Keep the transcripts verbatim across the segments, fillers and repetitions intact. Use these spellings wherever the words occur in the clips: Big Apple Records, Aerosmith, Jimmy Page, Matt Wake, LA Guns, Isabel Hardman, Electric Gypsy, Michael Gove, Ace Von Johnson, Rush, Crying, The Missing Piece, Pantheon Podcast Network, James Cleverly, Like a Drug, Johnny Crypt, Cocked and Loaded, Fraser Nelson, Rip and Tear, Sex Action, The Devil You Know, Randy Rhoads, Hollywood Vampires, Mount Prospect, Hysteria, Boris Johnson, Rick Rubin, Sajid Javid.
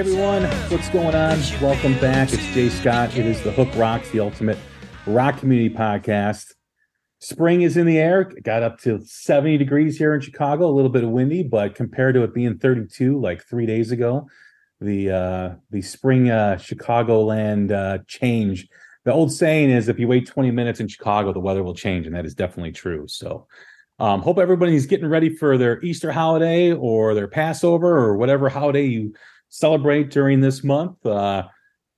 everyone. What's going on? Welcome back. It's Jay Scott. It is the Hook Rocks, the ultimate rock community podcast. Spring is in the air. It got up to seventy degrees here in Chicago. A little bit windy, but compared to it being thirty-two like three days ago, the uh, the spring uh, Chicagoland uh, change. The old saying is, if you wait twenty minutes in Chicago, the weather will change, and that is definitely true. So um, hope everybody's getting ready for their Easter holiday or their Passover or whatever holiday you celebrate during this month. Uh,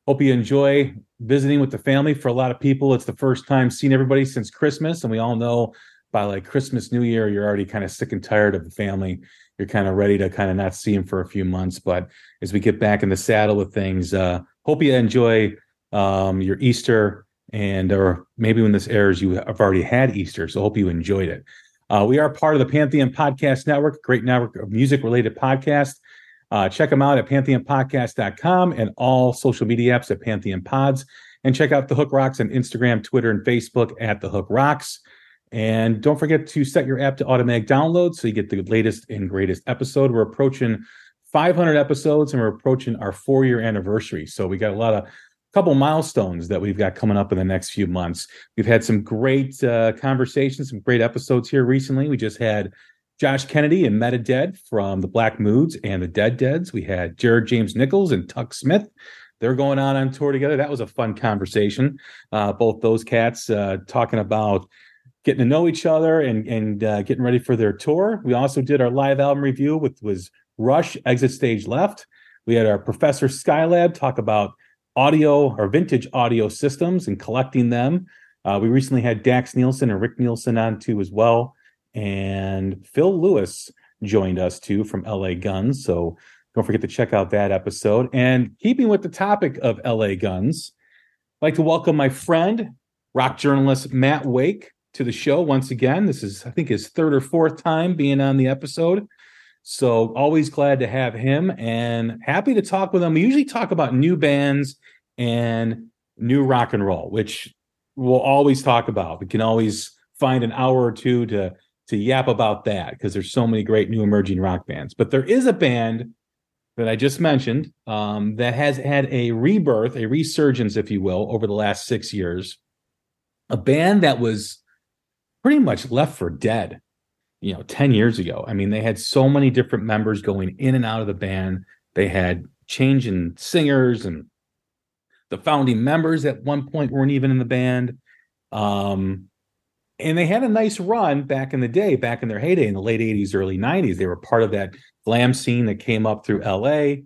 hope you enjoy visiting with the family. For a lot of people, it's the first time seeing everybody since Christmas, and we all know by like Christmas, New Year, you're already kind of sick and tired of the family. You're kind of ready to kind of not see them for a few months. But as we get back in the saddle with things, uh, hope you enjoy Um, your Easter, and or maybe when this airs, you have already had Easter. So hope you enjoyed it. Uh, we are part of the Pantheon Podcast Network, a great network of music-related podcasts. Uh, check them out at pantheon podcast dot com and all social media apps at Pantheon Pods. And check out The Hook Rocks on Instagram, Twitter, and Facebook at The Hook Rocks. And don't forget to set your app to automatic download so you get the latest and greatest episode. We're approaching five hundred episodes, and we're approaching our four-year anniversary. So we got a lot of couple milestones that we've got coming up in the next few months. We've had some great uh, conversations, some great episodes here recently. We just had Josh Kennedy and Meta Dead from the Black Moods and the Dead Deads. We had Jared James Nichols and Tuck Smith. They're going on on tour together. That was a fun conversation. Uh, both those cats uh, talking about getting to know each other and, and uh, getting ready for their tour. We also did our live album review, which was Rush, Exit Stage Left. We had our Professor Skylab talk about audio or vintage audio systems and collecting them. Uh, we recently had Dax Nielsen and Rick Nielsen on too as well. And Phil Lewis joined us too from L A Guns. So don't forget to check out that episode. And keeping with the topic of L A Guns, I'd like to welcome my friend, rock journalist Matt Wake, to the show once again. This is, I think, his third or fourth time being on the episode. So always glad to have him and happy to talk with him. We usually talk about new bands and new rock and roll, which we'll always talk about. We can always find an hour or two to, to yap about that because there's so many great new emerging rock bands. But there is a band that I just mentioned um, that has had a rebirth, a resurgence, if you will, over the last six years. A band that was pretty much left for dead, you know, ten years ago. I mean, they had so many different members going in and out of the band. They had changing singers, and the founding members at one point weren't even in the band. Um, and they had a nice run back in the day, back in their heyday in the late eighties, early nineties. They were part of that glam scene that came up through L A.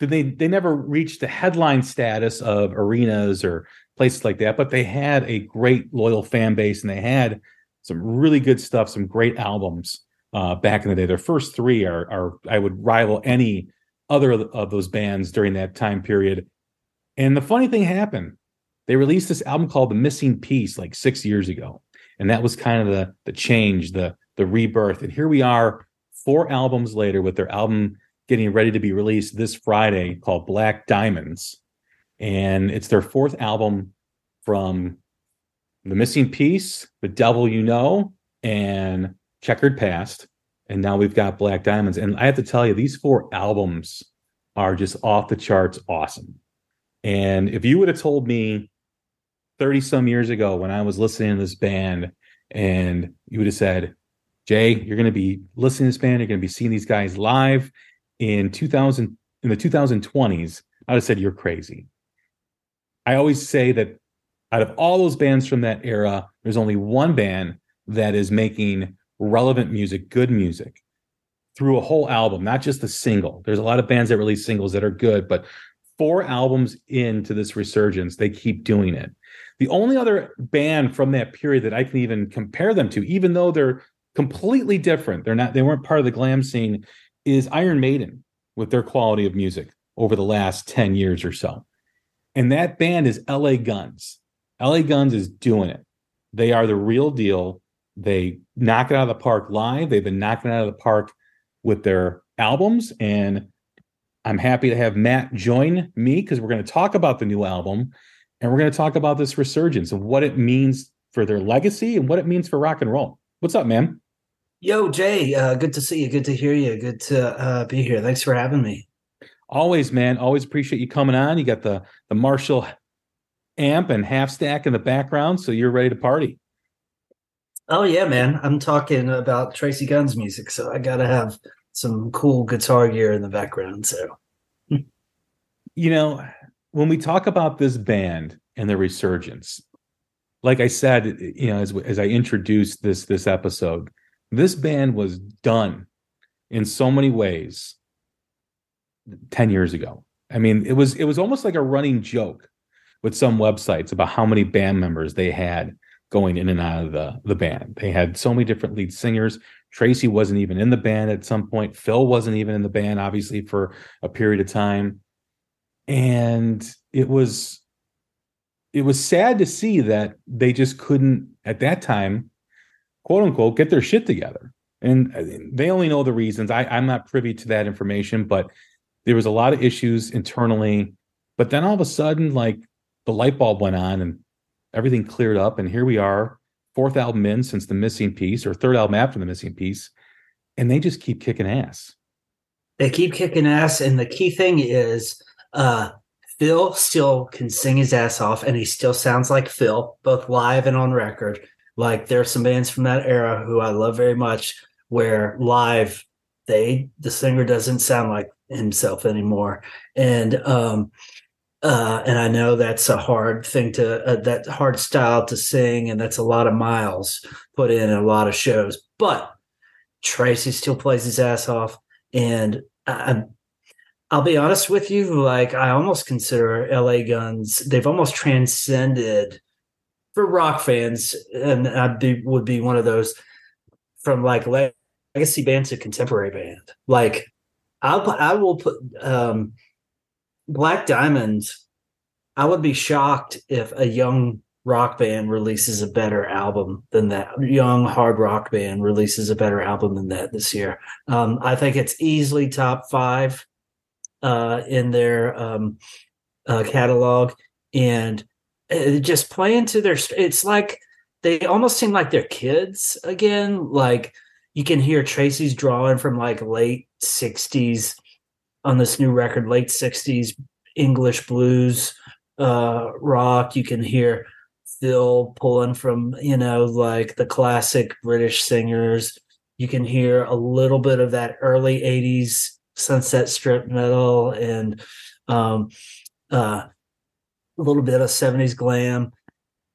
They, they never reached the headline status of arenas or places like that, but they had a great loyal fan base, and they had some really good stuff, some great albums uh, back in the day. Their first three are, are, I would rival any other of those bands during that time period. And the funny thing happened. They released this album called The Missing Piece like six years ago. And that was kind of the, the change, the, the rebirth. And here we are four albums later with their album getting ready to be released this Friday called Black Diamonds. And it's their fourth album from The Missing Piece, The Devil You Know, and Checkered Past. And now we've got Black Diamonds. And I have to tell you, these four albums are just off the charts awesome. And if you would have told me thirty-some years ago when I was listening to this band, and you would have said, Jay, you're going to be listening to this band, you're going to be seeing these guys live in two thousand, in the twenty twenties, I would have said, you're crazy. I always say that out of all those bands from that era, there's only one band that is making relevant music, good music, through a whole album, not just a single. There's a lot of bands that release singles that are good, but four albums into this resurgence, they keep doing it. The only other band from that period that I can even compare them to, even though they're completely different, they're not, they weren't part of the glam scene, is Iron Maiden with their quality of music over the last ten years or so. And that band is L A Guns. L A Guns is doing it. They are the real deal. They knock it out of the park live. They've been knocking it out of the park with their albums. And I'm happy to have Matt join me because we're going to talk about the new album, and we're going to talk about this resurgence and what it means for their legacy and what it means for rock and roll. What's up, man? Yo, Jay. Uh, good to see you. Good to hear you. Good to uh, be here. Thanks for having me. always, man, always appreciate you coming on. You got the the Marshall amp and half stack in the background, so you're ready to party. Oh, yeah, man. I'm talking about Tracy Guns music, so I got to have some cool guitar gear in the background. So, you know, when we talk about this band and their resurgence, like I said, you know, as as I introduced this this episode, this band was done in so many ways ten years ago. I mean, it was it was almost like a running joke with some websites about how many band members they had going in and out of the, the band. They had so many different lead singers. Tracy wasn't even in the band at some point. Phil wasn't even in the band, obviously, for a period of time. And it was it was sad to see that they just couldn't, at that time, quote unquote, get their shit together. And they only know the reasons. I, I'm not privy to that information, but there was a lot of issues internally. But then all of a sudden, like, the light bulb went on and everything cleared up, and here we are, fourth album in since The Missing Piece, or third album after The Missing Piece, and they just keep kicking ass. They keep kicking ass, and the key thing is uh, Phil still can sing his ass off, and he still sounds like Phil, both live and on record. Like, there are some bands from that era who I love very much where live, they the singer doesn't sound like himself anymore. And um Uh, and I know that's a hard thing to, uh, that hard style to sing, and that's a lot of miles put in and a lot of shows. But Tracy still plays his ass off, and I, I'll be honest with you, like, I almost consider L A Guns, they've almost transcended for rock fans, and I be, would be one of those, from like legacy band to contemporary band. Like, I'll, I will put... Um, Black Diamonds, I would be shocked if a young rock band releases a better album than that. Young hard rock band releases a better album than that this year. Um, I think it's easily top five uh, in their um, uh, catalog. And it just playing to their – it's like they almost seem like they're kids again. Like, you can hear Tracy's drawing from like late sixties on this new record, late sixties English blues uh, rock. You can hear Phil pulling from, you know, like the classic British singers. You can hear a little bit of that early eighties Sunset Strip metal and um, uh, a little bit of seventies glam.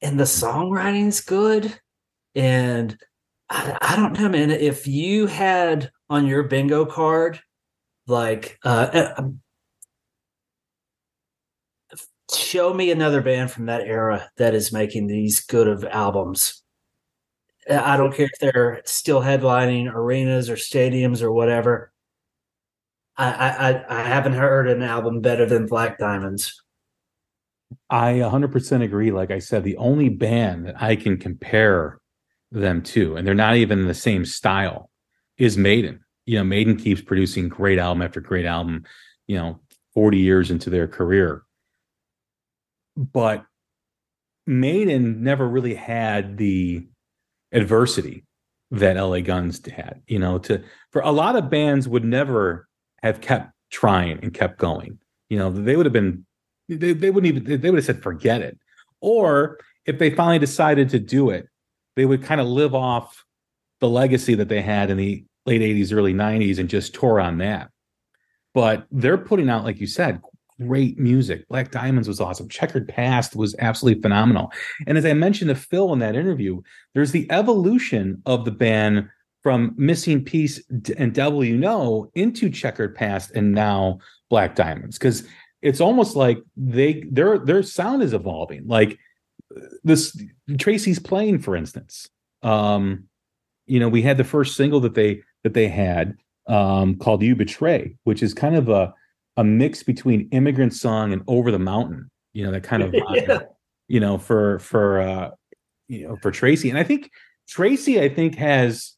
And the songwriting's good. And I, I don't know, man, if you had on your bingo card, like, uh, show me another band from that era that is making these good of albums. I don't care if they're still headlining arenas or stadiums or whatever. I I, I haven't heard an album better than Black Diamonds. I one hundred percent agree. Like I said, the only band that I can compare them to, and they're not even in the same style, is Maiden. You know, Maiden keeps producing great album after great album, you know, forty years into their career. But Maiden never really had the adversity that L A Guns had, you know, to for a lot of bands would never have kept trying and kept going. You know, they would have been, they, they wouldn't even, they would have said, forget it. Or if they finally decided to do it, they would kind of live off the legacy that they had in the late eighties, early nineties, and just tore on that. But they're putting out, like you said, great music. Black Diamonds was awesome. Checkered Past was absolutely phenomenal. And as I mentioned to Phil in that interview, there's the evolution of the band from Missing Piece and Devil You Know into Checkered Past and now Black Diamonds, because it's almost like they their their sound is evolving. Like this Tracy's playing, for instance. Um, you know, we had the first single that they that they had um, called You Betray, which is kind of a, a mix between Immigrant Song and Over the Mountain, you know, that kind of, yeah. you know, for, for, uh, you know, for Tracy. And I think Tracy, I think has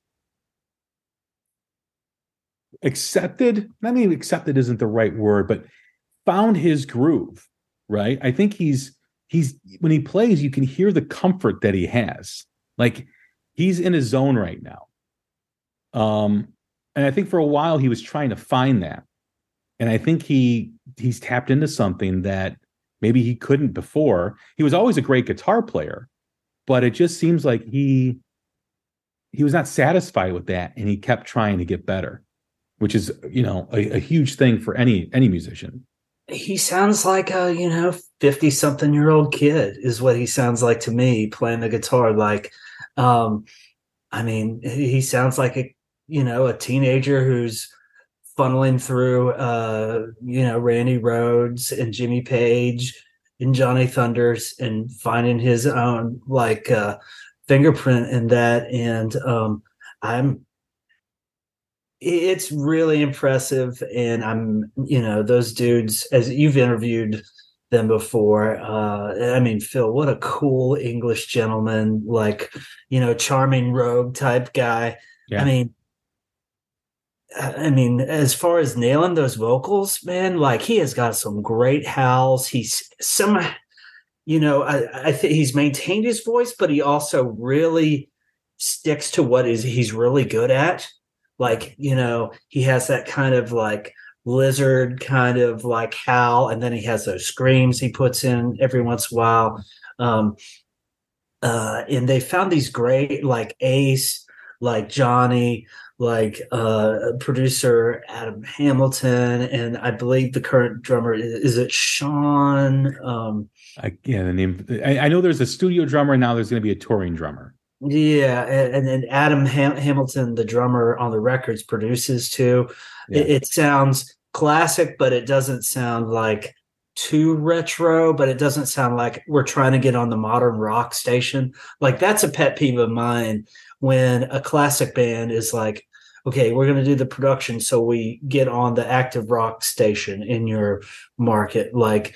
accepted, I mean, accepted isn't the right word, but found his groove, right? I think he's, he's, when he plays, you can hear the comfort that he has. Like, he's in his zone right now. Um, and I think for a while he was trying to find that, And I think he he's tapped into something that maybe he couldn't before. He was always a great guitar player, but it just seems like he he was not satisfied with that, and he kept trying to get better, which is, you know, a, a huge thing for any any musician. He sounds like a, you know, fifty-something-year-old kid is what he sounds like to me playing the guitar. Like, um, I mean, he sounds like a, you know, a teenager who's funneling through, uh, you know, Randy Rhoads and Jimmy Page and Johnny Thunders and finding his own, like, uh, fingerprint in that. And um, I'm, it's really impressive. And I'm, you know, those dudes, as you've interviewed them before, uh, I mean, Phil, what a cool English gentleman, like, you know, charming rogue type guy. Yeah. I mean, I mean, as far as nailing those vocals, man, like, he has got some great howls. He's some, you know, I, I think he's maintained his voice, but he also really sticks to what is he's really good at. Like, you know, he has that kind of like lizard kind of like howl. And then he has those screams he puts in every once in a while. Um, uh, and they found these great, like Ace, like Johnny, like uh, producer Adam Hamilton, and I believe the current drummer is, is it Sean? Um, I, yeah, the name. I, I know there's a studio drummer, and now there's going to be a touring drummer. Yeah, and then Adam Ham- Hamilton, the drummer on the records, produces too. Yeah. It, it sounds classic, but it doesn't sound like too retro. But it doesn't sound like we're trying to get on the modern rock station. Like, that's a pet peeve of mine when a classic band is like, okay, we're going to do the production so we get on the active rock station in your market. Like,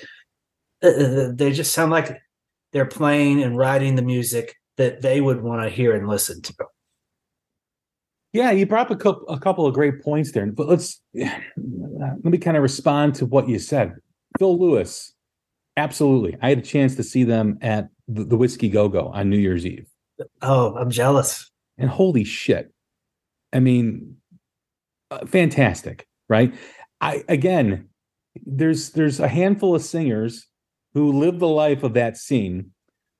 uh, they just sound like they're playing and writing the music that they would want to hear and listen to. Yeah, you brought up a couple, a couple of great points there. But let's let me kind of respond to what you said. Phil Lewis, absolutely. I had a chance to see them at the, the Whisky Go Go on New Year's Eve. Oh, I'm jealous. And holy shit. I mean, uh, fantastic, right? I again, there's there's a handful of singers who live the life of that scene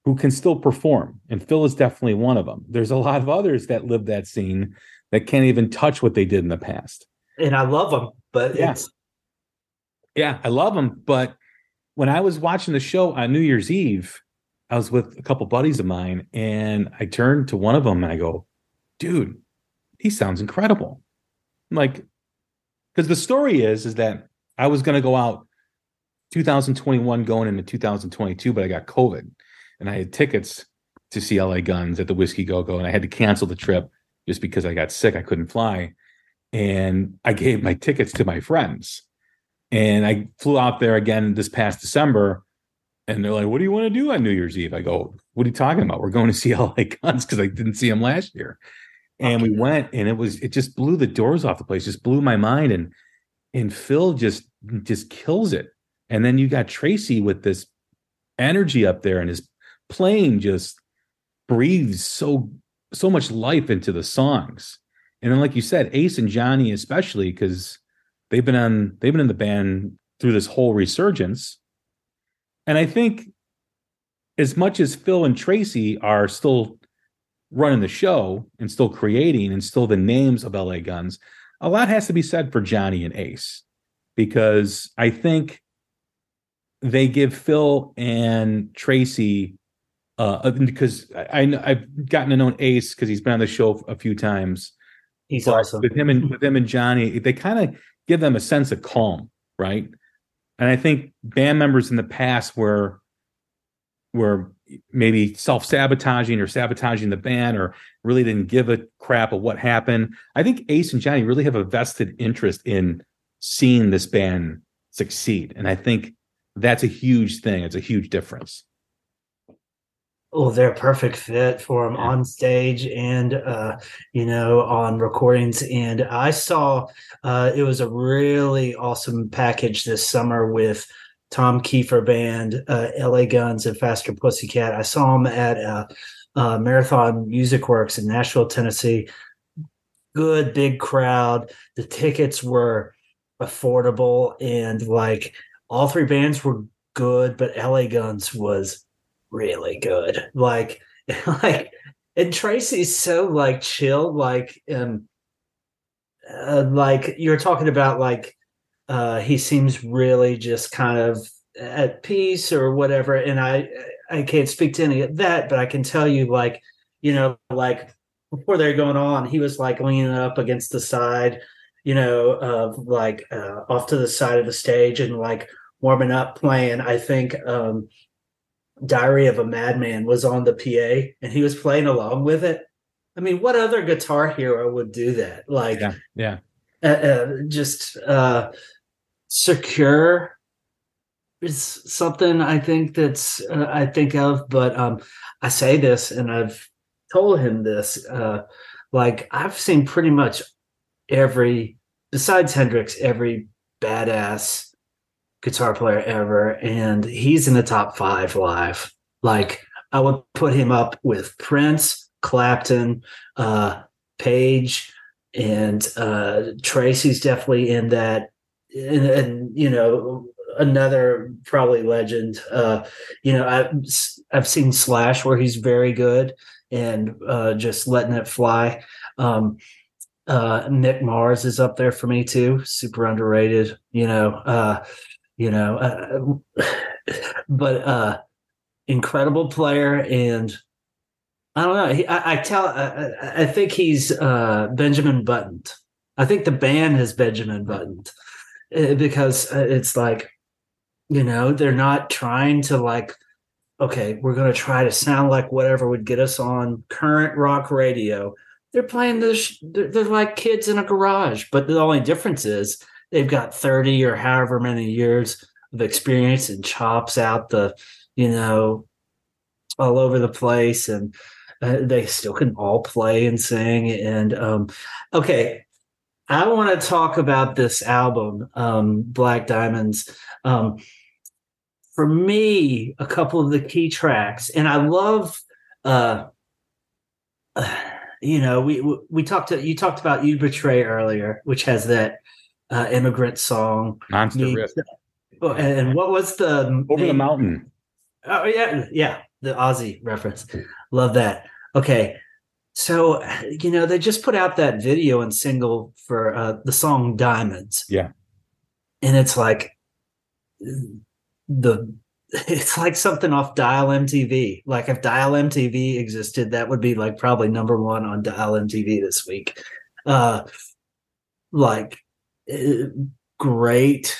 who can still perform, and Phil is definitely one of them. There's a lot of others that live that scene that can't even touch what they did in the past. And I love them, but yeah. it's Yeah, I love them, but when I was watching the show on New Year's Eve, I was with a couple buddies of mine, and I turned to one of them and I go, dude, he sounds incredible. I'm like, because the story is, is that I was going to go out two thousand twenty-one going into two thousand twenty-two, but I got COVID and I had tickets to see L A Guns at the Whisky Go Go. And I had to cancel the trip just because I got sick. I couldn't fly. And I gave my tickets to my friends, and I flew out there again this past December. And they're like, what do you want to do on New Year's Eve? I go, what are you talking about? We're going to see L A Guns, because I didn't see them last year. And okay. we went, and it was it just blew the doors off the place, just blew my mind. And and Phil just just kills it. And then you got Tracy with this energy up there, and his playing just breathes so so much life into the songs. And then, like you said, Ace and Johnny especially, because they've been on they've been in the band through this whole resurgence. And I think as much as Phil and Tracy are still running the show and still creating and still the names of L A Guns, a lot has to be said for Johnny and Ace, because I think they give Phil and Tracy, uh, because I, I, I've gotten to know Ace because he's been on the show a few times. He's but awesome. With him, and, with him and Johnny, they kind of give them a sense of calm, right? And I think band members in the past were were maybe self-sabotaging or sabotaging the band, or really didn't give a crap of what happened. I think Ace and Johnny really have a vested interest in seeing this band succeed. And I think that's a huge thing. It's a huge difference. Oh, they're a perfect fit for him yeah. on stage and, uh, you know, on recordings. And I saw uh, it was a really awesome package this summer with Tom Kiefer Band, uh, L A Guns, and Faster Pussycat. I saw him at uh, uh, Marathon Music Works in Nashville, Tennessee. Good, big crowd. The tickets were affordable, and like all three bands were good, but L A Guns was really good. Like, like, and Tracy's so like chill, like, um, uh, like you're talking about, like, uh, he seems really just kind of at peace or whatever. And I, I can't speak to any of that, but I can tell you, like, you know, like before they're going on, he was like leaning up against the side, you know, of like uh, off to the side of the stage and like warming up playing. I think um, Diary of a Madman was on the P A and he was playing along with it. I mean, what other guitar hero would do that? Like, yeah, yeah. Uh, uh, just uh, secure. It's something I think that's uh, I think of, but um, I say this, and I've told him this. Uh, like I've seen pretty much every, besides Hendrix, every badass guitar player ever, and he's in the top five live. Like I would put him up with Prince, Clapton, uh, Page, and uh, Tracy's definitely in that, and, and you know. Another probably legend. Uh, you know, I've, I've seen Slash where he's very good and uh, just letting it fly. Um, uh, Nick Mars is up there for me too. Super underrated, you know, uh, you know, uh, but uh, incredible player. And I don't know. He, I, I tell, I, I think he's uh, Benjamin Buttoned. I think the band has Benjamin Buttoned because it's like, you know, they're not trying to like, okay, we're going to try to sound like whatever would get us on current rock radio. They're playing this, they're like kids in a garage. But the only difference is they've got thirty or however many years of experience and chops out the, you know, all over the place. And uh, they still can all play and sing. And, um, okay. I want to talk about this album, um, Black Diamonds. Um, for me, a couple of the key tracks, and I love, uh, uh, you know, we we talked to, you talked about You Betray earlier, which has that uh, immigrant song. Monster Riff. Oh, and what was the Over name? The Mountain? Oh yeah, yeah, the Aussie reference. Love that. Okay. So, you know, they just put out that video and single for uh, the song Diamonds. Yeah. And it's like the it's like something off Dial M T V. Like if Dial M T V existed, that would be like probably number one on Dial M T V this week. Uh, like great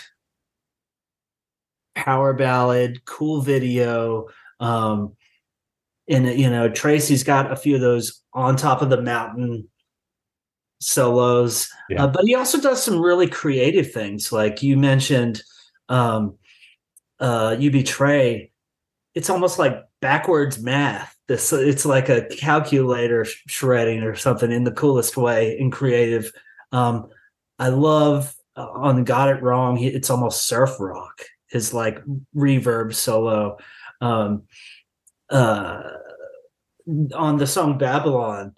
power ballad, cool video. Um, and, you know, Tracy's got a few of those On Top of the Mountain solos, yeah. uh, but he also does some really creative things. Like you mentioned, um, uh, You Betray. It's almost like backwards math. This it's like a calculator sh- shredding or something in the coolest way and creative. Um, I love uh, on Got It Wrong. He, it's almost surf rock. His like reverb solo. Um, uh, On the song Babylon,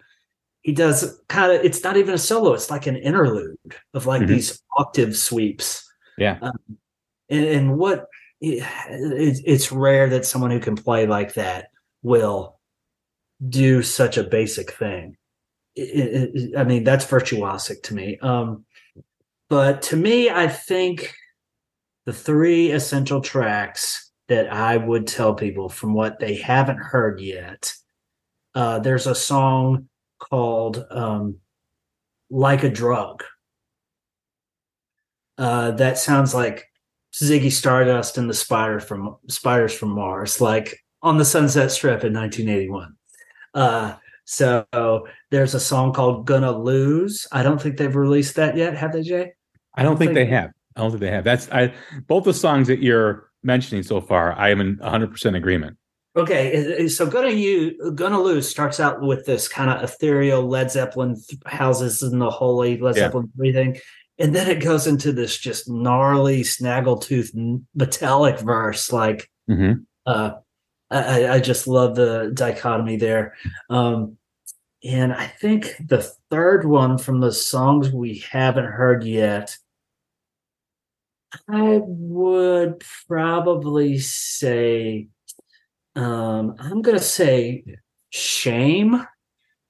he does kind of, it's not even a solo. It's like an interlude of like mm-hmm. these octave sweeps. Yeah. Um, and, and what it, it's rare that someone who can play like that will do such a basic thing. It, it, I mean, that's virtuosic to me. Um, but to me, I think the three essential tracks that I would tell people from what they haven't heard yet. Uh, there's a song called um, Like a Drug. Uh, that sounds like Ziggy Stardust and the Spider from Spiders from Mars, like on the Sunset Strip in nineteen eighty-one. Uh, so there's a song called Gonna Lose. I don't think they've released that yet. Have they, Jay? I don't, I don't think, think they have. I don't think they have. That's I, both the songs that you're mentioning so far, I am in one hundred percent agreement. Okay, so Gonna you Gonna Lose starts out with this kind of ethereal Led Zeppelin th- houses in the holy Led yeah. Zeppelin breathing, and then it goes into this just gnarly snaggletooth metallic verse. Like, mm-hmm. uh, I, I just love the dichotomy there. Um, and I think the third one from the songs we haven't heard yet I would probably say, um, I'm going to say Shame,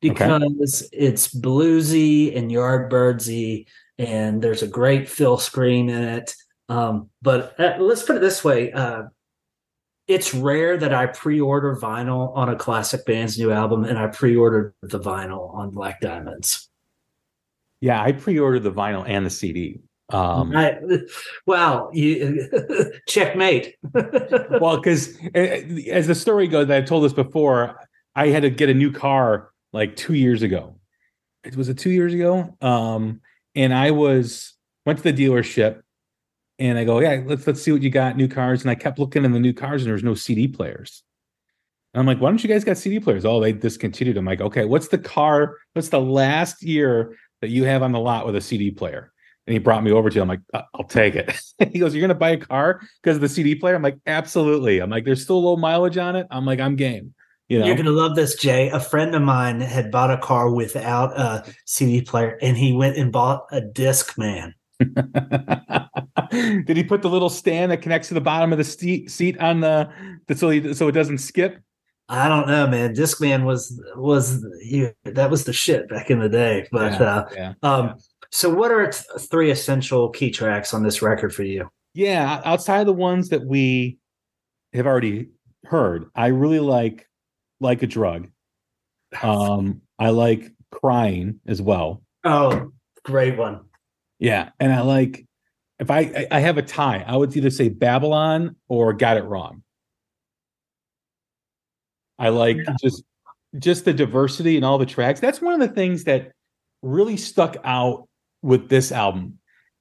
because okay. it's bluesy and Yardbirdsy, and there's a great Phil scream in it. Um, but uh, let's put it this way. Uh, it's rare that I pre-order vinyl on a classic band's new album, and I pre-ordered the vinyl on Black Diamonds. Yeah, I pre-ordered the vinyl and the C D. Um, I, wow, you, checkmate. Well, because as the story goes, I've told this before, I had to get a new car like two years ago. It was it two years ago? Um, and I was went to the dealership. And I go, yeah, let's let's see what you got, new cars. And I kept looking in the new cars, and there was no C D players. And I'm like, why don't you guys got C D players? Oh, they discontinued. I'm like, okay, what's the car? What's the last year that you have on the lot with a C D player? And he brought me over to him. I'm like, I'll take it. He goes, you're going to buy a car because of the C D player? I'm like, absolutely. I'm like, there's still low mileage on it. I'm like, I'm game. You know? You're going to love this, Jay. A friend of mine had bought a car without a C D player, and he went and bought a Discman. Did he put the little stand that connects to the bottom of the seat, seat on the, the so, he, so it doesn't skip? I don't know, man. Discman was was you, that was the shit back in the day. But yeah, uh, yeah, um, yeah. So, what are th- three essential key tracks on this record for you? Yeah, outside of the ones that we have already heard, I really like Like a Drug. Um, I like Crying as well. Oh, great one. Yeah, and I like. If I, I have a tie, I would either say Babylon or Got It Wrong. I like yeah. just just the diversity in all the tracks. That's one of the things that really stuck out with this album.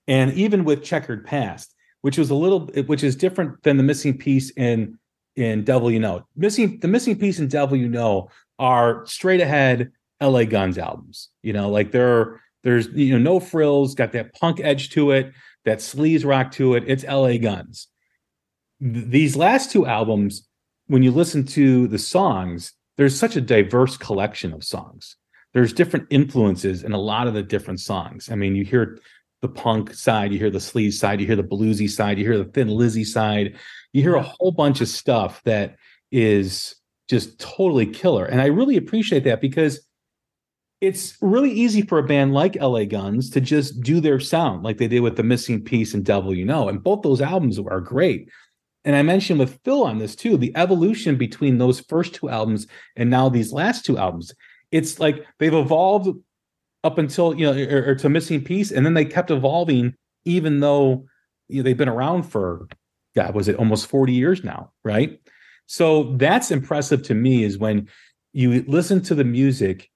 And even with Checkered Past, which was a little which is different than the Missing Piece in in Devil You Know. Missing the Missing Piece and Devil You Know are straight ahead L A Guns albums. You know, like they're there's you know no frills, got that punk edge to it. That sleaze rock to it. It's L A Guns. Th- these last two albums, when you listen to the songs, there's such a diverse collection of songs. There's different influences in a lot of the different songs. I mean, you hear the punk side, you hear the sleaze side, you hear the bluesy side, you hear the Thin Lizzy side. You hear a whole bunch of stuff that is just totally killer. And I really appreciate that because it's really easy for a band like L A Guns to just do their sound like they did with The Missing Piece and Devil You Know. And both those albums are great. And I mentioned with Phil on this too, the evolution between those first two albums and now these last two albums. It's like they've evolved up until, you know, or, or to Missing Piece. And then they kept evolving, even though you know, they've been around for, God, was it almost forty years now, right? So that's impressive to me is when you listen to the music,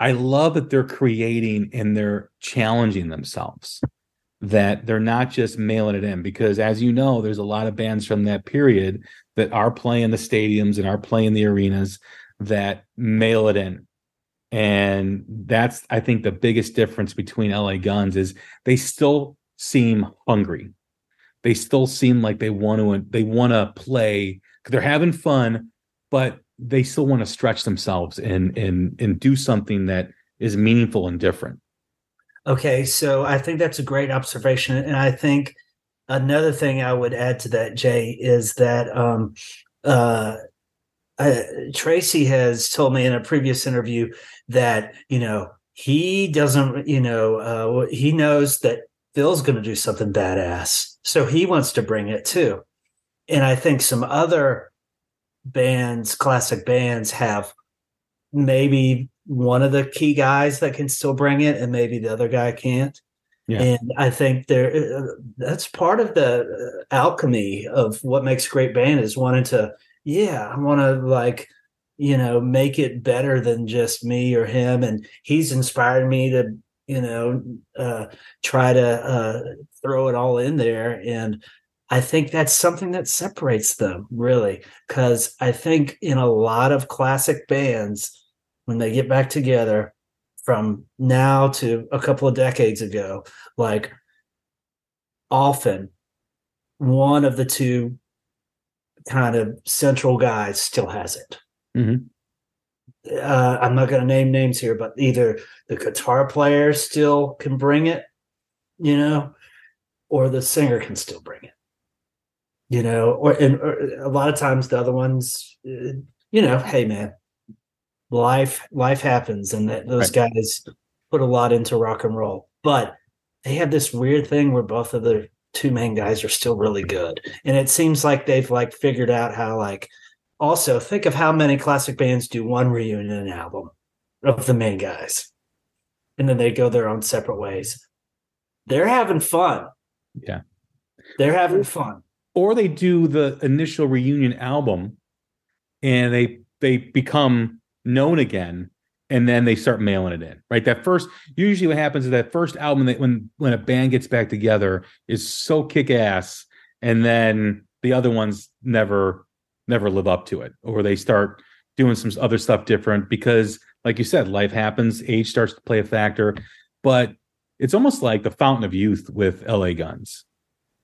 I love that they're creating and they're challenging themselves, that they're not just mailing it in. Because as you know, there's a lot of bands from that period that are playing the stadiums and are playing the arenas that mail it in. And that's, I think, the biggest difference between L A Guns is they still seem hungry. They still seem like they want to, they want to play. They're having fun, but they still want to stretch themselves and and and do something that is meaningful and different. Okay, so I think that's a great observation. And I think another thing I would add to that, Jay, is that um, uh, I, Tracy has told me in a previous interview that, you know, he doesn't, you know, uh, he knows that Phil's going to do something badass. So he wants to bring it too. And I think some other bands, classic bands, have maybe one of the key guys that can still bring it and maybe the other guy can't. Yeah. And I think there uh, that's part of the uh, alchemy of what makes a great band is wanting to, yeah, I want to like, you know, make it better than just me or him. And he's inspired me to, you know, uh, try to uh, throw it all in there. And I think that's something that separates them, really, because I think in a lot of classic bands, when they get back together from now to a couple of decades ago, like often one of the two kind of central guys still has it. Mm-hmm. Uh, I'm not going to name names here, but either the guitar player still can bring it, you know, or the singer can still bring it, you know, or, and, or a lot of times the other ones, you know, hey man, life, life happens. And that those right. guys put a lot into rock and roll, but they have this weird thing where both of the two main guys are still really good. And it seems like they've like figured out how, like, also think of how many classic bands do one reunion album of the main guys. And then they go their own separate ways. They're having fun. Yeah. They're having fun. Or they do the initial reunion album and they, they become known again. And then they start mailing it in, right? That first, usually what happens is that first album that when, when a band gets back together is so kick-ass, and then the other ones never, never live up to it, or they start doing some other stuff different because, like you said, life happens, age starts to play a factor, but it's almost like the fountain of youth with L A Guns.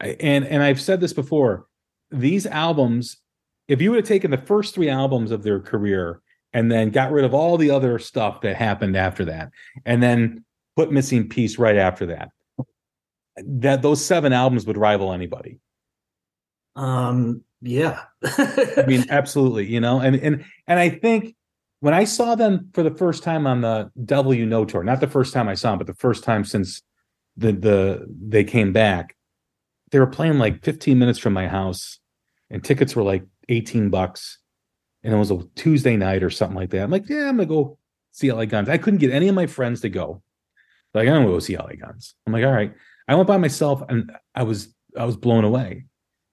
And, and I've said this before, these albums, if you would have taken the first three albums of their career and then got rid of all the other stuff that happened after that, and then put Missing Piece right after that, that those seven albums would rival anybody. Um, yeah. I mean, absolutely, you know, and and and I think when I saw them for the first time on the Devil You Know tour, not the first time I saw them, but the first time since the the they came back, they were playing like fifteen minutes from my house, and tickets were like eighteen bucks. And it was a Tuesday night or something like that. I'm like, yeah, I'm going to go see L A Guns. I couldn't get any of my friends to go. Like, I'm going to go see L A Guns. I'm like, all right. I went by myself, and I was I was blown away.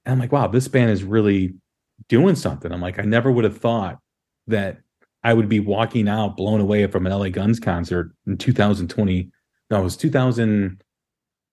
And I'm like, wow, this band is really doing something. I'm like, I never would have thought that I would be walking out blown away from an L A Guns concert in two thousand twenty. No, it was two thousand.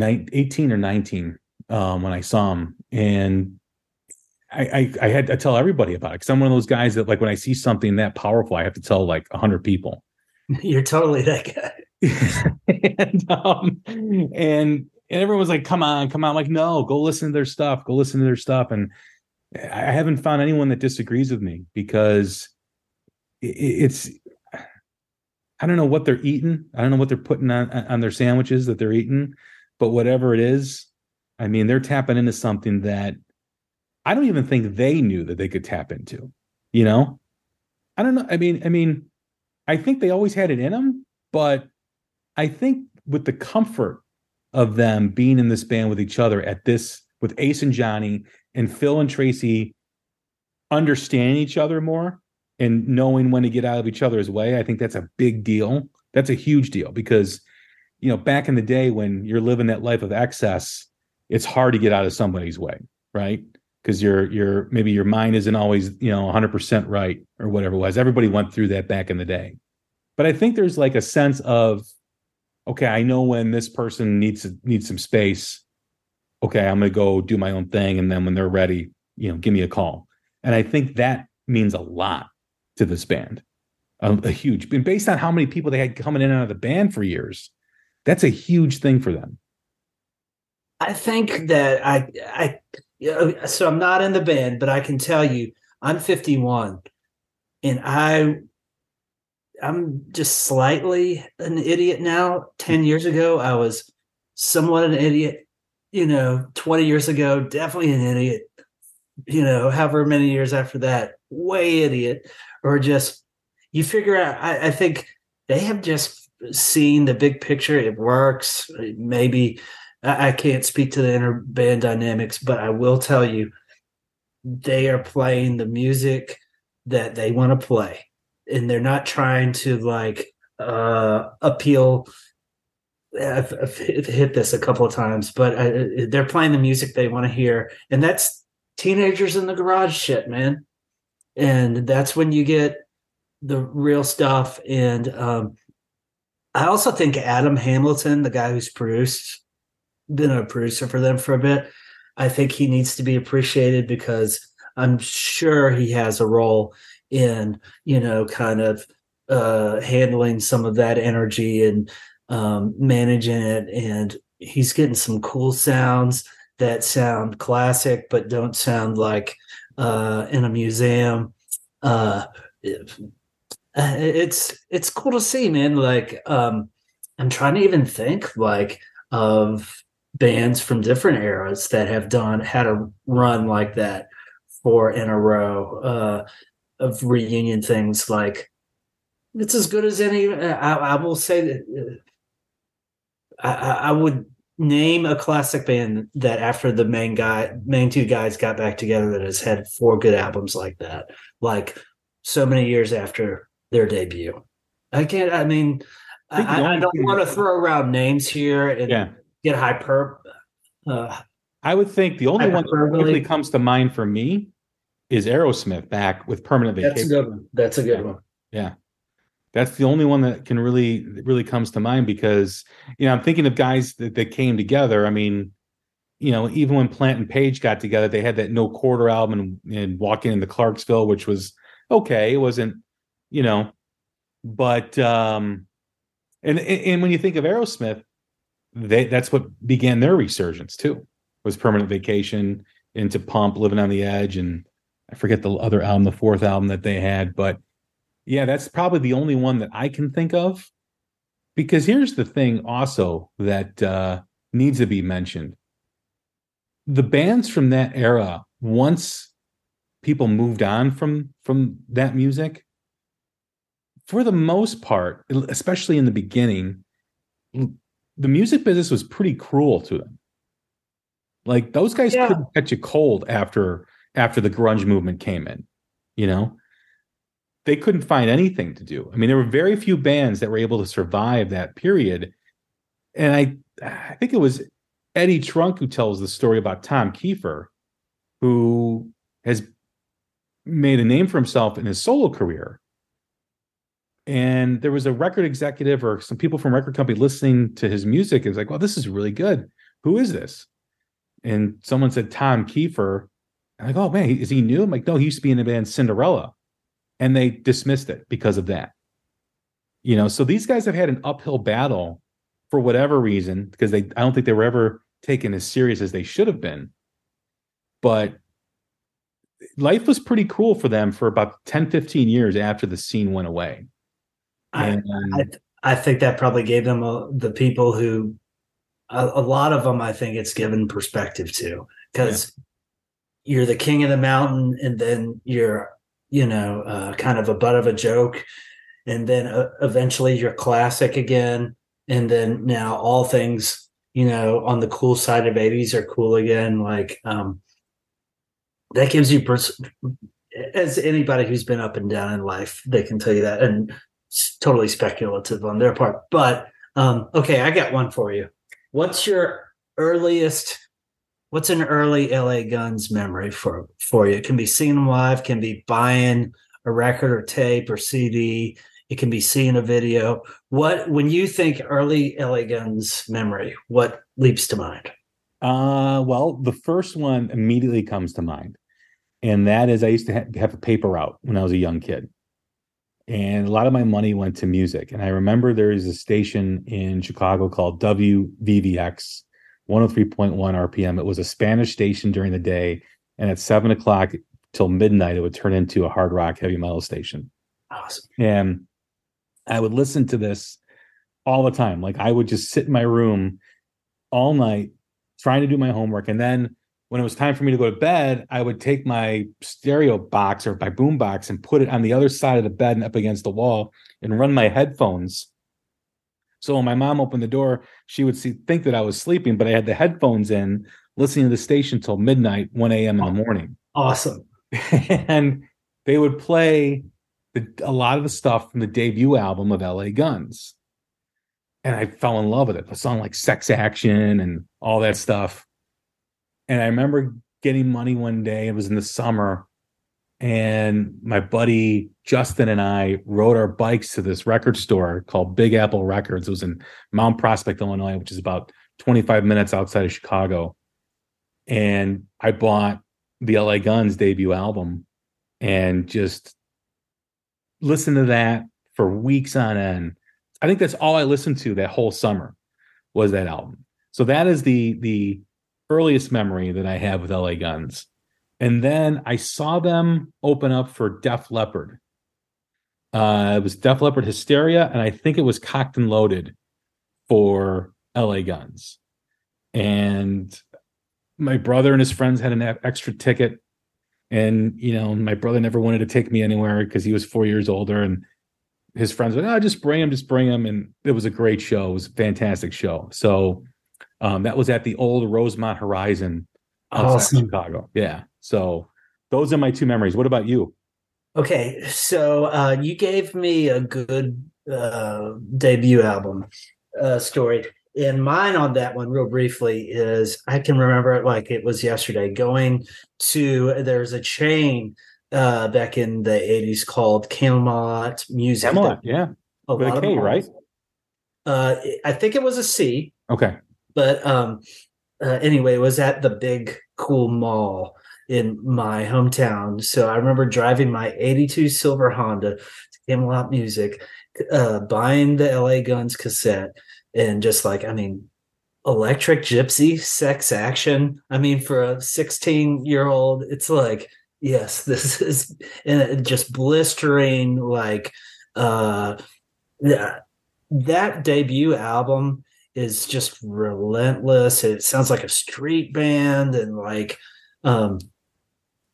eighteen or nineteen um, when I saw him, and I, I, I had to tell everybody about it, because I'm one of those guys that, like, when I see something that powerful, I have to tell like a hundred people. You're totally that guy. and, um, and and everyone was like, come on, come on. I'm like, no, go listen to their stuff. Go listen to their stuff. And I haven't found anyone that disagrees with me, because it, it's, I don't know what they're eating. I don't know what they're putting on, on their sandwiches that they're eating. But whatever it is, I mean, they're tapping into something that I don't even think they knew that they could tap into, you know? I don't know. I mean, I mean, I think they always had it in them, but I think with the comfort of them being in this band with each other at this, with Ace and Johnny and Phil and Tracy understanding each other more and knowing when to get out of each other's way, I think that's a big deal. That's a huge deal, because you know, back in the day when you're living that life of excess, it's hard to get out of somebody's way, right? Because your your maybe your mind isn't always, you know, one hundred percent right or whatever it was. Everybody went through that back in the day. But I think there's like a sense of, okay, I know when this person needs needs some space. Okay, I'm going to go do my own thing, and then when they're ready, you know, give me a call. And I think that means a lot to this band. A, a huge, and based on how many people they had coming in and out of the band for years, that's a huge thing for them. I think that I, I, so I'm not in the band, but I can tell you, I'm fifty-one, and I, I'm just slightly an idiot now. Ten years ago, I was somewhat an idiot. You know, twenty years ago, definitely an idiot. You know, however many years after that, way idiot, or just. You figure out, I, I think they have just seen the big picture. It works. Maybe I, I can't speak to the inner band dynamics, but I will tell you they are playing the music that they want to play. And they're not trying to like uh, appeal. I've, I've hit this a couple of times, but I, they're playing the music they want to hear. And that's teenagers in the garage shit, man. And that's when you get the real stuff. And um, I also think Adam Hamilton, the guy who's produced, been a producer for them for a bit, I think he needs to be appreciated because I'm sure he has a role in, you know, kind of uh, handling some of that energy and um, managing it. And he's getting some cool sounds that sound classic, but don't sound like uh, in a museum. Uh, if, It's it's cool to see, man. Like, um, I'm trying to even think like of bands from different eras that have done had a run like that four in a row uh, of reunion things. Like, it's as good as any. I, I will say that I, I would name a classic band that after the main guy, main two guys got back together, that has had four good albums like that. Like, so many years after their debut. I can't, I mean, I, I, I don't want to throw around names here and yeah. get hyper. Uh, I would think the only one that really comes to mind for me is Aerosmith back with Permanent Vacation. That's a good one. That's a good one. Yeah. That's the only one that can really, really comes to mind because, you know, I'm thinking of guys that, that came together. I mean, you know, even when Plant and Page got together, they had that No Quarter album and, and Walking into Clarksville, which was okay. It wasn't, you know, but um, and and when you think of Aerosmith, they, that's what began their resurgence too. Was Permanent Vacation into Pump, Living on the Edge, and I forget the other album, the fourth album that they had. But yeah, that's probably the only one that I can think of. Because here's the thing, also that uh, needs to be mentioned: the bands from that era, once people moved on from from that music. For the most part, especially in the beginning, the music business was pretty cruel to them. Like those guys yeah. couldn't catch a cold after after the grunge movement came in. You know, they couldn't find anything to do. I mean, there were very few bands that were able to survive that period. And I, I think it was Eddie Trunk who tells the story about Tom Kiefer, who has made a name for himself in his solo career. And there was a record executive or some people from record company listening to his music. It was like, well, this is really good. Who is this? And someone said, Tom Kiefer. I'm like, oh man, is he new? I'm like, no, he used to be in the band Cinderella. And they dismissed it because of that. You know, so these guys have had an uphill battle for whatever reason, because they, I don't think they were ever taken as serious as they should have been. But life was pretty cruel for them for about ten, fifteen years after the scene went away. I, I I think that probably gave them a, the people who a, a lot of them I think it's given perspective to, because yeah. you're the king of the mountain and then you're you know uh, kind of a butt of a joke and then uh, eventually you're classic again and then now all things you know on the cool side of eighties are cool again like um, that gives you pers- as anybody who's been up and down in life they can tell you that and. Totally speculative on their part, but um, okay, I got one for you. What's your earliest? What's an early L A Guns memory for for you? It can be seeing them live, can be buying a record or tape or C D. It can be seeing a video. What when you think early L A Guns memory? What leaps to mind? Uh, well, the first one immediately comes to mind, And that is, I used to ha- have a paper route when I was a young kid. And a lot of my money went to music. And I remember there is a station in Chicago called W V V X, one oh three point one R P M. It was a Spanish station during the day. And at seven o'clock till midnight, it would turn into a hard rock, heavy metal station. Awesome. And I would listen to this all the time. Like, I would just sit in my room all night trying to do my homework. And then when it was time for me to go to bed, I would take my stereo box or my boom box and put it on the other side of the bed and up against the wall and run my headphones. So when my mom opened the door, she would see, think that I was sleeping, but I had the headphones in, listening to the station till midnight, one a.m. in the morning. Awesome. And they would play the, a lot of the stuff from the debut album of L A Guns. And I fell in love with it. A song like Sex Action and all that stuff. And I remember getting money one day. It was in the summer. And my buddy Justin and I rode our bikes to this record store called Big Apple Records. It was in Mount Prospect, Illinois, which is about twenty-five minutes outside of Chicago. And I bought the L A Guns debut album and just listened to that for weeks on end. I think that's all I listened to that whole summer was that album. So that is the the earliest memory that I have with L A Guns. And then I saw them open up for Def Leppard. Uh, it was Def Leppard Hysteria, and I think it was Cocked and Loaded for L A Guns. And my brother and his friends had an extra ticket. And, you know, my brother never wanted to take me anywhere because he was four years older. And his friends were like, oh, just bring him, just bring him. And it was a great show. It was a fantastic show. So um, that was at the old Rosemont Horizon outside awesome. Chicago. Yeah. So those are my two memories. What about you? Okay. So uh, you gave me a good uh, debut album uh, story. And mine on that one, real briefly, is I can remember it like it was yesterday. Going to, there's a chain uh, back in the eighties called Camelot Music. Camelot, yeah. A With lot a K, of right? Uh, I think it was a C. Okay. But um, uh, anyway, it was at the big, cool mall in my hometown. So I remember driving my eighty-two silver Honda to Camelot Music, uh, buying the L A Guns cassette. And just like, I mean, Electric Gypsy, Sex Action. I mean, for a sixteen-year-old, it's like, yes, this is and just blistering. Like uh, that, that debut album is just relentless. It sounds like a street band and like um,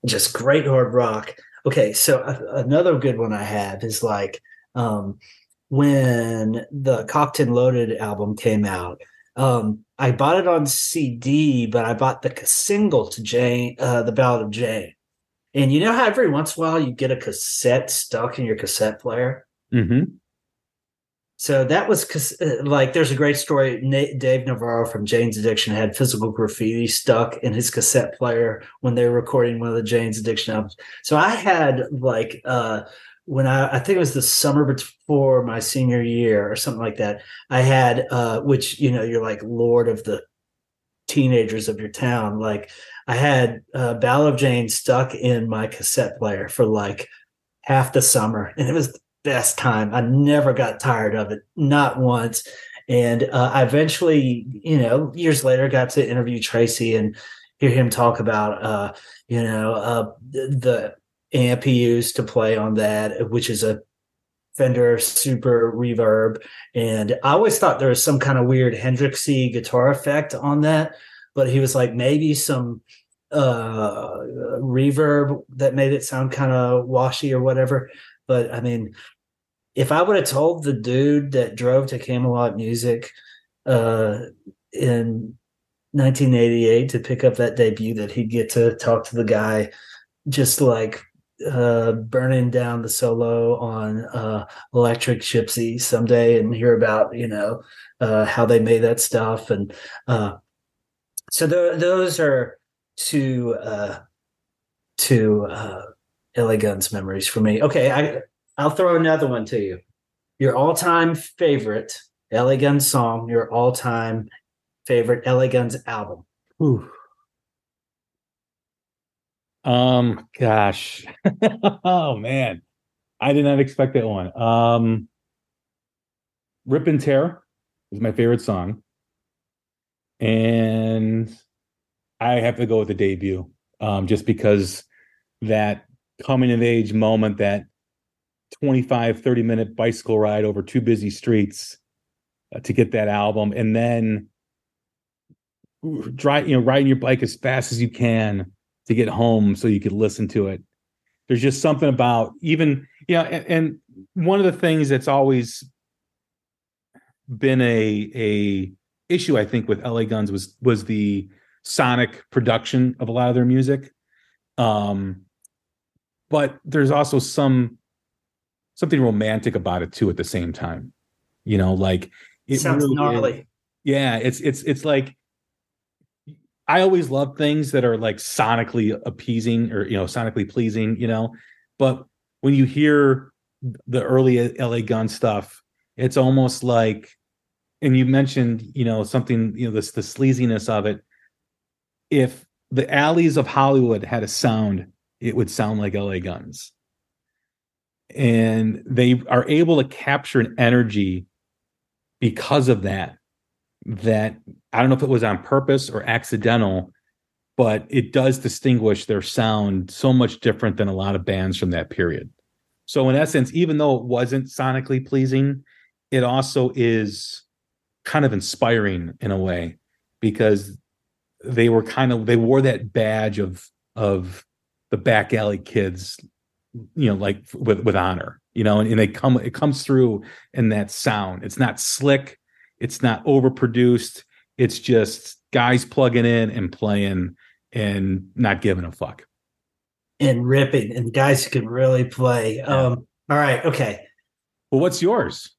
just great hard rock. Okay, so another good one I have is like um, – when the Cocked and Loaded album came out, um, I bought it on C D, but I bought the single to Jane, uh, The Ballad of Jane. And you know how every once in a while you get a cassette stuck in your cassette player? Mm-hmm. So that was like, there's a great story. Dave Navarro from Jane's Addiction had physical graffiti stuck in his cassette player when they were recording one of the Jane's Addiction albums. So I had like, uh, when I, I think it was the summer before my senior year or something like that, I had, uh, which, you know, you're like lord of the teenagers of your town. Like I had uh, Ballad of Jane stuck in my cassette player for like half the summer. And it was the best time. I never got tired of it. Not once. And uh, I eventually, you know, years later got to interview Tracy and hear him talk about, uh, you know, uh, the, amp he used to play on that, which is a Fender Super Reverb. And I always thought there was some kind of weird Hendrixy guitar effect on that, but he was like, maybe some uh reverb that made it sound kind of washy or whatever. But I mean, if I would have told the dude that drove to Camelot Music uh in nineteen eighty-eight to pick up that debut that he'd get to talk to the guy just like uh, burning down the solo on uh, Electric Gypsy someday and hear about, you know, uh, how they made that stuff. And uh, so th- those are two, uh, two uh, L A Guns memories for me. Okay, I, I'll throw another one to you. Your all-time favorite L A Guns song, your all-time favorite L A Guns album. Ooh. Um, gosh. Oh, man. I did not expect that one. Um, Rip and Tear is my favorite song. And I have to go with the debut, um, just because that coming of age moment, that twenty-five, thirty minute bicycle ride over two busy streets uh, to get that album. And then drive, you know, riding your bike as fast as you can to get home so you could listen to it. There's just something about even, you know, and, and one of the things that's always been a, a issue, I think, with L A Guns was, was the sonic production of a lot of their music. Um, but there's also some, something romantic about it too, at the same time, you know, like it sounds really, gnarly. It, yeah. It's, it's, it's like, I always love things that are like sonically appeasing or, you know, sonically pleasing, you know, but when you hear the early L A Gun stuff, it's almost like, and you mentioned, you know, something, you know, this, the sleaziness of it. If the alleys of Hollywood had a sound, it would sound like L A Guns. And they are able to capture an energy because of that, that I don't know if it was on purpose or accidental, but it does distinguish their sound so much different than a lot of bands from that period. So in essence, even though it wasn't sonically pleasing, it also is kind of inspiring in a way, because they were kind of, they wore that badge of, of the back alley kids, you know, like with, with honor, you know, and, and they come, it comes through in that sound. It's not slick. It's not overproduced. It's just guys plugging in and playing and not giving a fuck. And ripping, and guys can really play. Yeah. Um, all right. Okay. Well, what's yours?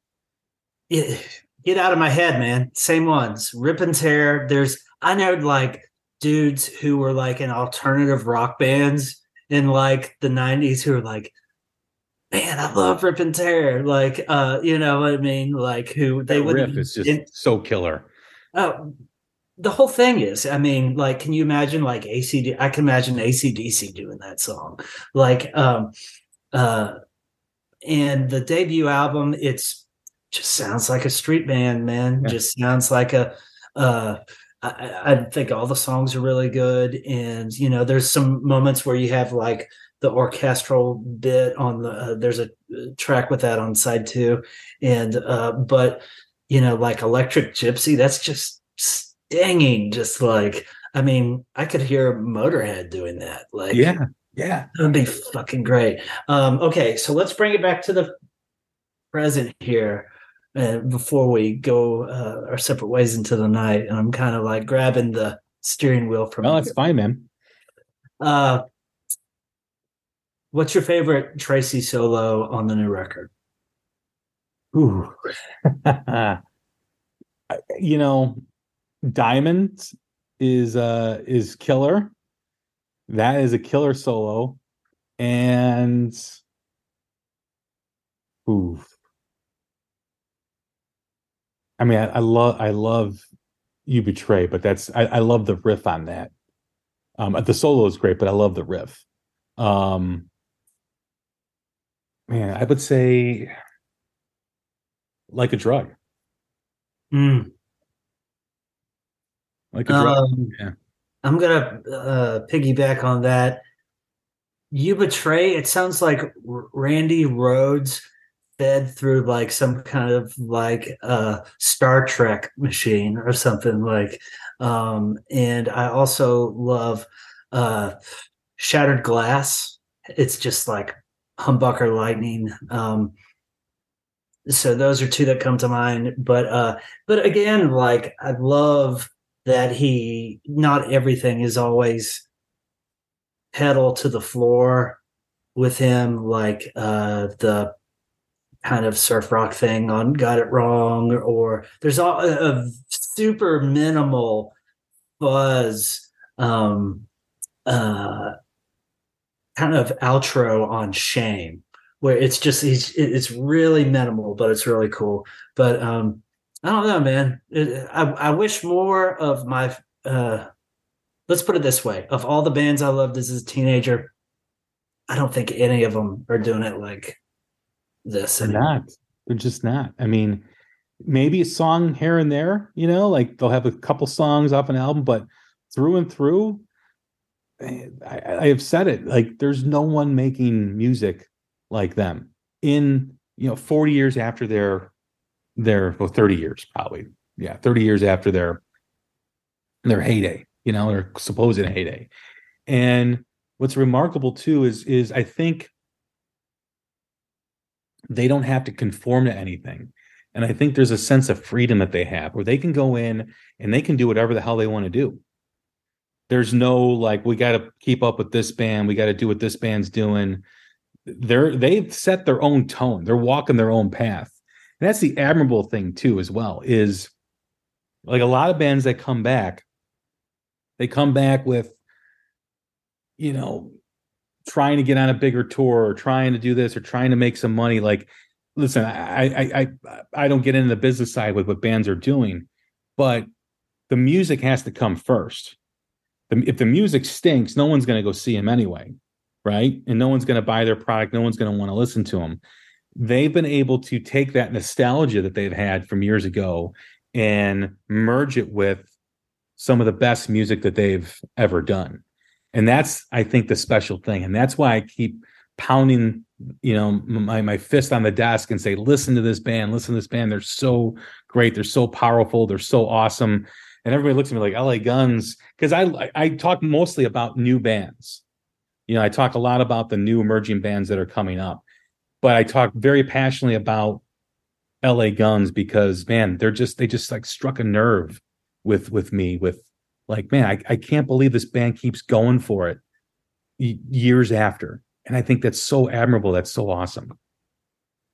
It, get out of my head, man. Same ones. Rip and Tear. There's, I know like dudes who were like in alternative rock bands in like the nineties who were like, man, I love Rip and Tear. Like, uh, you know what I mean? Like, who they would. Rip is just in, so killer. Oh, the whole thing is, I mean, like, can you imagine like A C D C? I can imagine A C D C doing that song. Like, um, uh, and the debut album, it's just sounds like a street band, man. Yeah. Just sounds like a, uh, I, I think all the songs are really good. And, you know, there's some moments where you have like the orchestral bit on the, uh, there's a track with that on side two. And, uh, but, you know, like Electric Gypsy, that's just stinging. Just like, I mean, I could hear Motorhead doing that. Like, yeah, yeah, that'd be fucking great. Um, okay. So let's bring it back to the present here. Uh, before we go uh, our separate ways into the night, and I'm kind of like grabbing the steering wheel from. Well, that's fine, man. Uh, what's your favorite Tracy solo on the new record? Ooh, you know, Diamonds is uh is killer. That is a killer solo, and ooh. I mean, I, I love, I love You Betray, but that's, I, I love the riff on that. Um, the solo is great, but I love the riff. Um, man, I would say Like a Drug. Mm. Like a Drug. Um, yeah. I'm going to uh, piggyback on that. You Betray, it sounds like Randy Rhoads fed through like some kind of like a uh, Star Trek machine or something like, um, and I also love uh, Shattered Glass. It's just like humbucker lightning. Um, so those are two that come to mind. But uh, but again, like I love that he not everything is always pedal to the floor with him, like uh, the kind of surf rock thing on Got It Wrong, or, or there's all, a, a super minimal buzz um, uh, kind of outro on Shame where it's just, it's, it's really minimal, but it's really cool. But um, I don't know, man, it, I, I wish more of my uh, let's put it this way. Of all the bands I loved as a teenager, I don't think any of them are doing it like this. They're not. They're just not. I mean, maybe a song here and there, you know, like they'll have a couple songs off an album, but through and through, I, I have said it, like there's no one making music like them in, you know, forty years after their, their, well, thirty years, probably. Yeah. thirty years after their, their heyday, you know, their supposed heyday. And what's remarkable too is, is I think they don't have to conform to anything. And I think there's a sense of freedom that they have where they can go in and they can do whatever the hell they want to do. There's no, like, we got to keep up with this band. We got to do what this band's doing. They're, they've set their own tone. They're walking their own path. And that's the admirable thing too, as well, is like a lot of bands that come back, they come back with, you know, trying to get on a bigger tour or trying to do this or trying to make some money. Like, listen, I, I, I, I don't get into the business side with what bands are doing, but the music has to come first. If the music stinks, no one's going to go see them anyway, right? And no one's going to buy their product. No one's going to want to listen to them. They've been able to take that nostalgia that they've had from years ago and merge it with some of the best music that they've ever done. And that's, I think, the special thing. And that's why I keep pounding, you know, my, my fist on the desk and say, listen to this band, listen to this band. They're so great. They're so powerful. They're so awesome. And everybody looks at me like L A Guns, because I I talk mostly about new bands. You know, I talk a lot about the new emerging bands that are coming up. But I talk very passionately about L A Guns because, man, they're just they just like struck a nerve with with me with like, man, I, I can't believe this band keeps going for it years after. And I think that's so admirable. That's so awesome.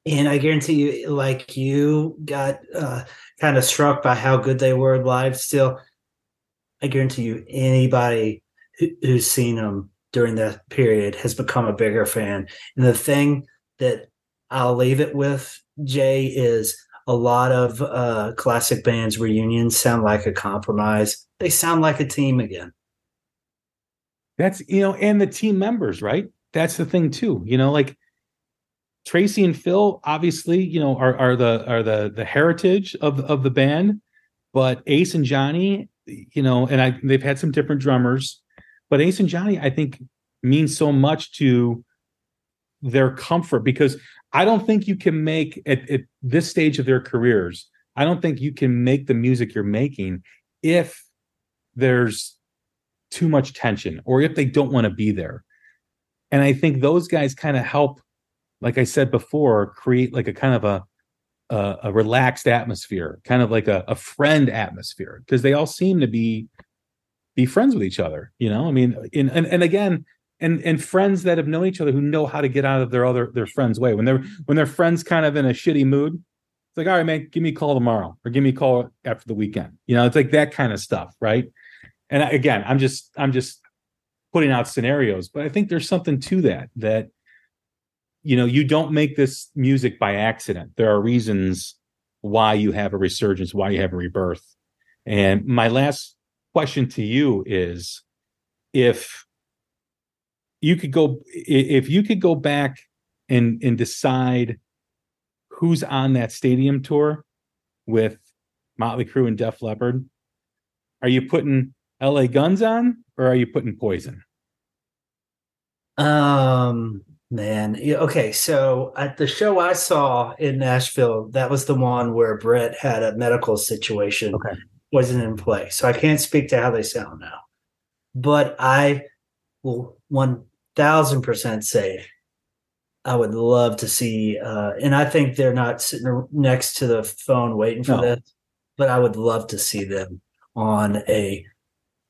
And I guarantee you, like, you got uh, kind of struck by how good they were live still. I guarantee you anybody who, who's seen them during that period has become a bigger fan. And the thing that I'll leave it with, Jay, is a lot of uh, classic bands reunions sound like a compromise. They sound like a team again. That's, you know, and the team members, right? That's the thing too, you know, like, Tracy and Phil, obviously, you know, are are the are the the heritage of of the band, but Ace and Johnny, you know, and I they've had some different drummers, but Ace and Johnny, I think, mean so much to their comfort, because I don't think you can make at, at this stage of their careers, I don't think you can make the music you're making if there's too much tension or if they don't want to be there. And I think those guys kind of help, like I said before, create like a kind of a a, a relaxed atmosphere, kind of like a, a friend atmosphere, because they all seem to be be friends with each other, you know. I mean, in, and and again, and and friends that have known each other who know how to get out of their other their friends' way when they're when their friends kind of in a shitty mood. It's like, all right, man, give me a call tomorrow, or give me a call after the weekend. You know, it's like that kind of stuff, right? And again, I'm just I'm just putting out scenarios, but I think there's something to that that. You know, you don't make this music by accident. There are reasons why you have a resurgence, why you have a rebirth. And my last question to you is, if you could go, if you could go back and, and decide who's on that stadium tour with Motley Crue and Def Leppard, are you putting L A Guns on, or are you putting Poison? Um. Man, okay, so at the show I saw in Nashville, that was the one where Brett had a medical situation, okay. Wasn't in play. So I can't speak to how they sound now. But I will one thousand percent say I would love to see, uh, and I think they're not sitting next to the phone waiting for no. this, but I would love to see them on a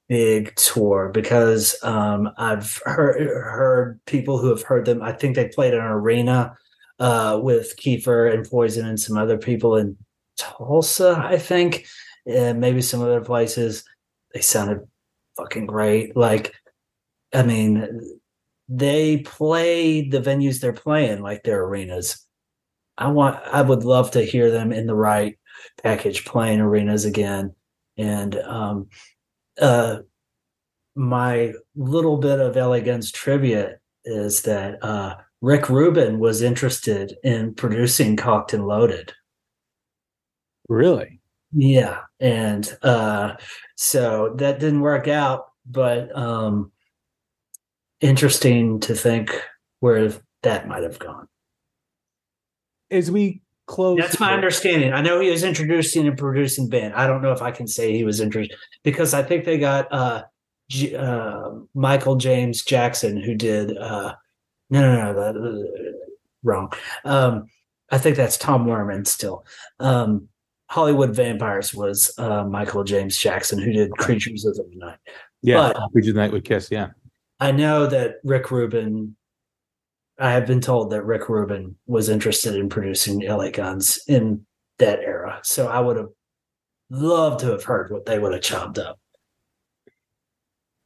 big tour, because um, I've heard, heard people who have heard them. I think they played in an arena uh, with Kiefer and Poison and some other people in Tulsa, I think, and maybe some other places. They sounded fucking great. Like, I mean, they play the venues they're playing, like their arenas. I want, I would love to hear them in the right package playing arenas again. And, um, Uh, my little bit of L A Guns trivia is that uh, Rick Rubin was interested in producing Cocked and Loaded. Really? Yeah. And uh, so that didn't work out, but um, interesting to think where that might have gone. As we close. That's my understanding. I know he was introducing and producing band. I don't know if I can say he was interested, because I think they got uh, G- uh, Michael James Jackson, who did. Uh, no, no, no. That, uh, wrong. Um, I think that's Tom Werman still. Um, Hollywood Vampires was uh, Michael James Jackson, who did Creatures of the Night. Yeah, but, Creatures of the Night with Kiss, yeah. I know that Rick Rubin, I have been told that Rick Rubin was interested in producing L A Guns in that era. So I would have loved to have heard what they would have chopped up.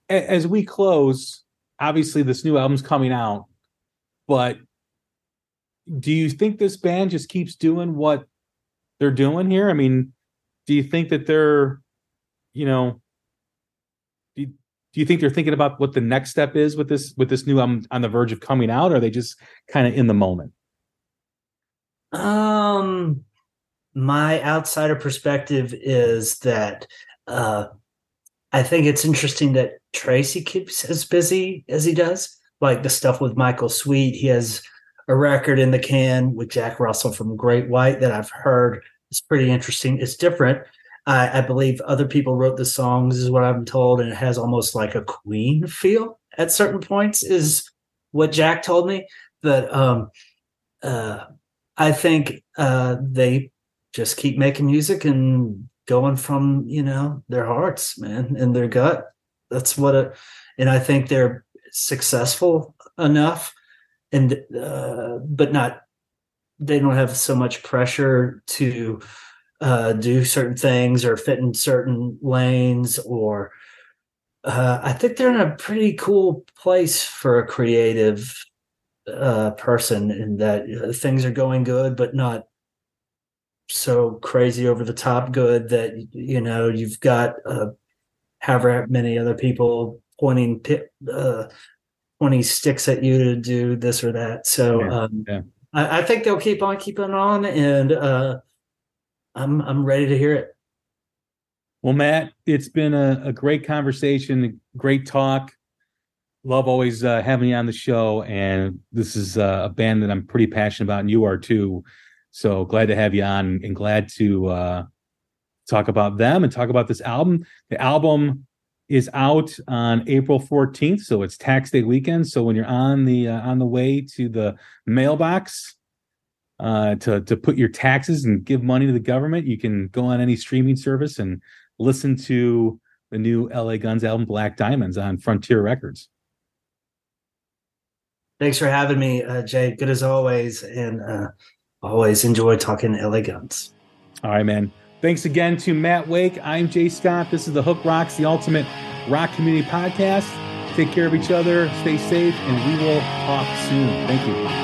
As we close, obviously this new album's coming out, but do you think this band just keeps doing what they're doing here? I mean, do you think that they're, you know, do you think they're thinking about what the next step is with this with this new album on the verge of coming out? Or are they just kind of in the moment? Um, my outsider perspective is that uh, I think it's interesting that Tracy keeps as busy as he does. Like the stuff with Michael Sweet, he has a record in the can with Jack Russell from Great White that I've heard. It's pretty interesting. It's different. I believe other people wrote the songs, is what I'm told, and it has almost like a Queen feel at certain points, is what Jack told me. But um, uh, I think uh, they just keep making music and going from, you know, their hearts, man, and their gut. That's what it, and I think they're successful enough, and uh, but not, they don't have so much pressure to uh do certain things or fit in certain lanes, or uh I think they're in a pretty cool place for a creative uh person, in that uh, things are going good but not so crazy over the top good that, you know, you've got uh however many other people pointing uh pointing sticks at you to do this or that. So yeah, um yeah. I, I think they'll keep on keeping on, and uh I'm I'm ready to hear it. Well, Matt, it's been a, a great conversation, a great talk. Love always uh, having you on the show, and this is uh, a band that I'm pretty passionate about, and you are too. So glad to have you on, and glad to uh, talk about them and talk about this album. The album is out on April fourteenth, so it's Tax Day weekend. So when you're on the uh, on the way to the mailbox, Uh, to to put your taxes and give money to the government, you can go on any streaming service and listen to the new L A Guns album, Black Diamonds, on Frontier Records. Thanks for having me, uh, Jay. Good as always, and uh, always enjoy talking L A Guns. All right, man. Thanks again to Matt Wake. I'm Jay Scott. This is the Hook Rocks, the ultimate rock community podcast. Take care of each other, stay safe, and we will talk soon. Thank you.